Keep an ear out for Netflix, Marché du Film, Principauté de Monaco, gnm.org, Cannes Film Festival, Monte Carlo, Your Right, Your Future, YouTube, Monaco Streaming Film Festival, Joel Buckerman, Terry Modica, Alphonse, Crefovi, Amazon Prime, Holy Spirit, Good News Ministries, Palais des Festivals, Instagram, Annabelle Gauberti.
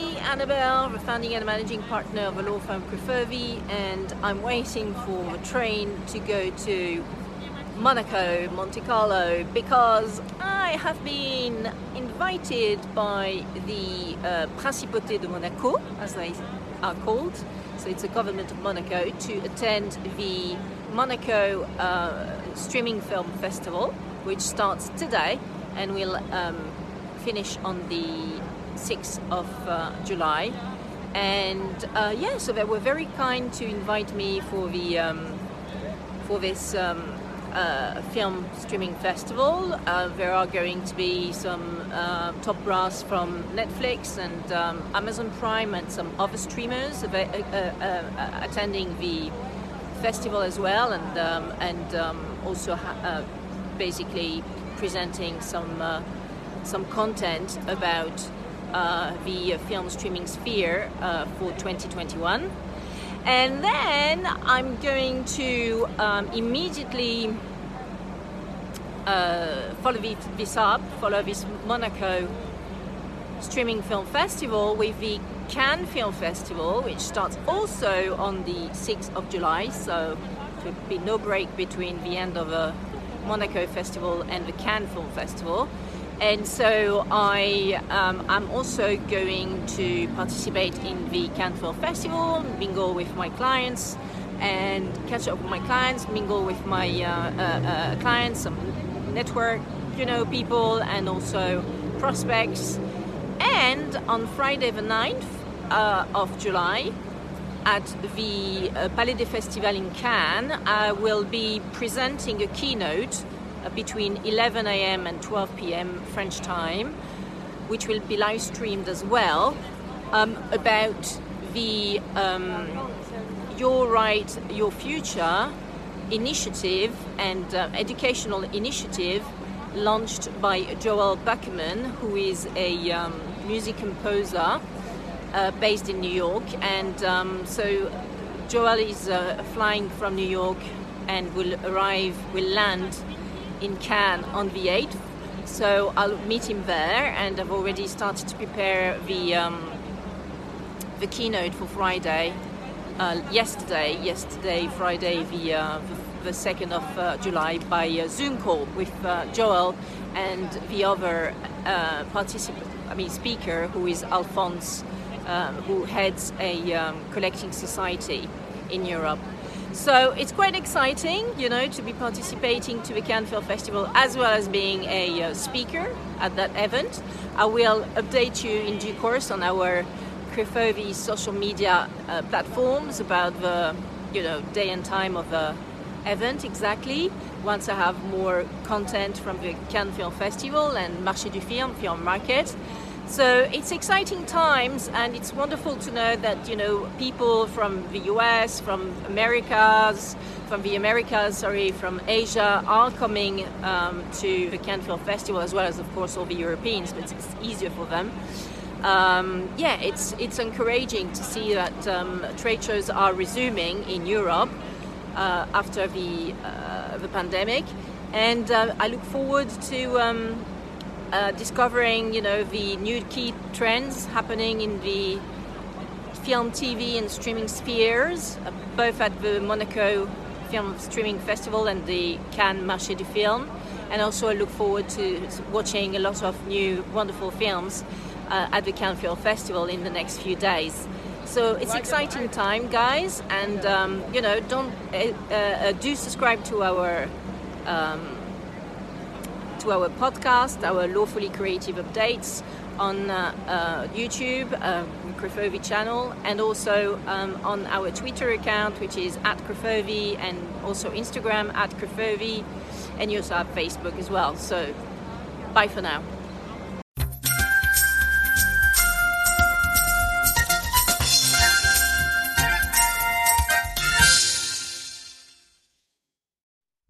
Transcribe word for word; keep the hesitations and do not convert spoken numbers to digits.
me, Annabelle, the founding and managing partner of the law firm Crefovi, and I'm waiting for the train to go to Monaco, Monte Carlo, because I have been invited by the uh, Principauté de Monaco, as they are called, so it's the government of Monaco, to attend the Monaco uh, Streaming Film Festival, which starts today and will um, finish on the sixth of July. And uh, yeah, so they were very kind to invite me for the um, for this um, Uh, film streaming festival. Uh, there are going to be some uh, top brass from Netflix and um, Amazon Prime and some other streamers about, uh, uh, uh, attending the festival as well, and um, and um, also ha uh, basically presenting some uh, some content about uh, the film streaming sphere uh, for twenty twenty-one. And then I'm going to um, immediately uh, follow this up, follow this Monaco Streaming Film Festival with the Cannes Film Festival, which starts also on the sixth of July. So there will be no break between the end of the Monaco Festival and the Cannes Film Festival. And so I, um, I'm also going to participate in the Cannes Film Festival, mingle with my clients and catch up with my clients, mingle with my uh, uh, uh, clients, some network, you know, people, and also prospects. And on Friday the ninth uh, of July at the uh, Palais des Festivals in Cannes, I will be presenting a keynote between eleven a m and twelve p m French time, which will be live streamed as well, um, about the um, Your Right, Your Future initiative and uh, educational initiative launched by Joel Buckerman, who is a um, music composer uh, based in New York. And um, so Joel is uh, flying from New York and will arrive, will land in Cannes on the eighth, so I'll meet him there, and I've already started to prepare the um, the keynote for Friday. Uh, yesterday, yesterday, Friday, the uh, the second of uh, July, by a Zoom call with uh, Joel and the other uh, participant, I mean speaker, who is Alphonse, uh, who heads a um, collecting society in Europe. So it's quite exciting, you know, to be participating to the Cannes Film Festival as well as being a uh, speaker at that event. I will update you in due course on our Crefovi social media uh, platforms about the, you know, day and time of the event exactly, once I have more content from the Cannes Film Festival and Marché du Film, Film Market. So it's exciting times, and it's wonderful to know that, you know, people from the U S, from Americas, from the Americas, sorry, from Asia are coming um, to the Cannes Film Festival, as well as, of course, all the Europeans, but it's easier for them. Um, yeah, it's, it's encouraging to see that um, trade shows are resuming in Europe uh, after the, uh, the pandemic, and uh, I look forward to Um, Uh, discovering, you know, the new key trends happening in the film, T V and streaming spheres, uh, both at the Monaco Film Streaming Festival and the Cannes Marché du Film. And also I look forward to watching a lot of new wonderful films uh, at the Cannes Film Festival in the next few days. So it's exciting time, guys, and um, you know, don't uh, uh, do subscribe to our um, to our podcast, our Lawfully Creative Updates on uh, uh, YouTube, uh, Crefovi channel, and also um, on our Twitter account, which is at Crefovi, and also Instagram at Crefovi, and you also have Facebook as well. So bye for now.